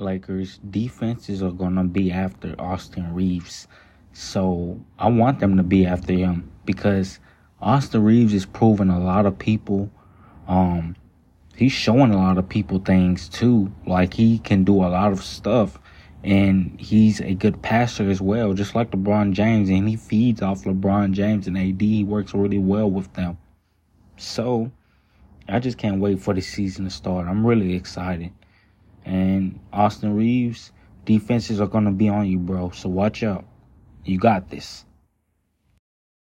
Lakers defenses are going to be after Austin Reeves. So I want them to be after him because Austin Reeves is proving a lot of people. He's showing a lot of people things too. Like, he can do a lot of stuff. And he's a good passer as well, just like LeBron James. And he feeds off LeBron James and AD. He works really well with them. So I just can't wait for the season to start. I'm really excited. And Austin Reeves, defenses are going to be on you, bro. So watch out. You got this.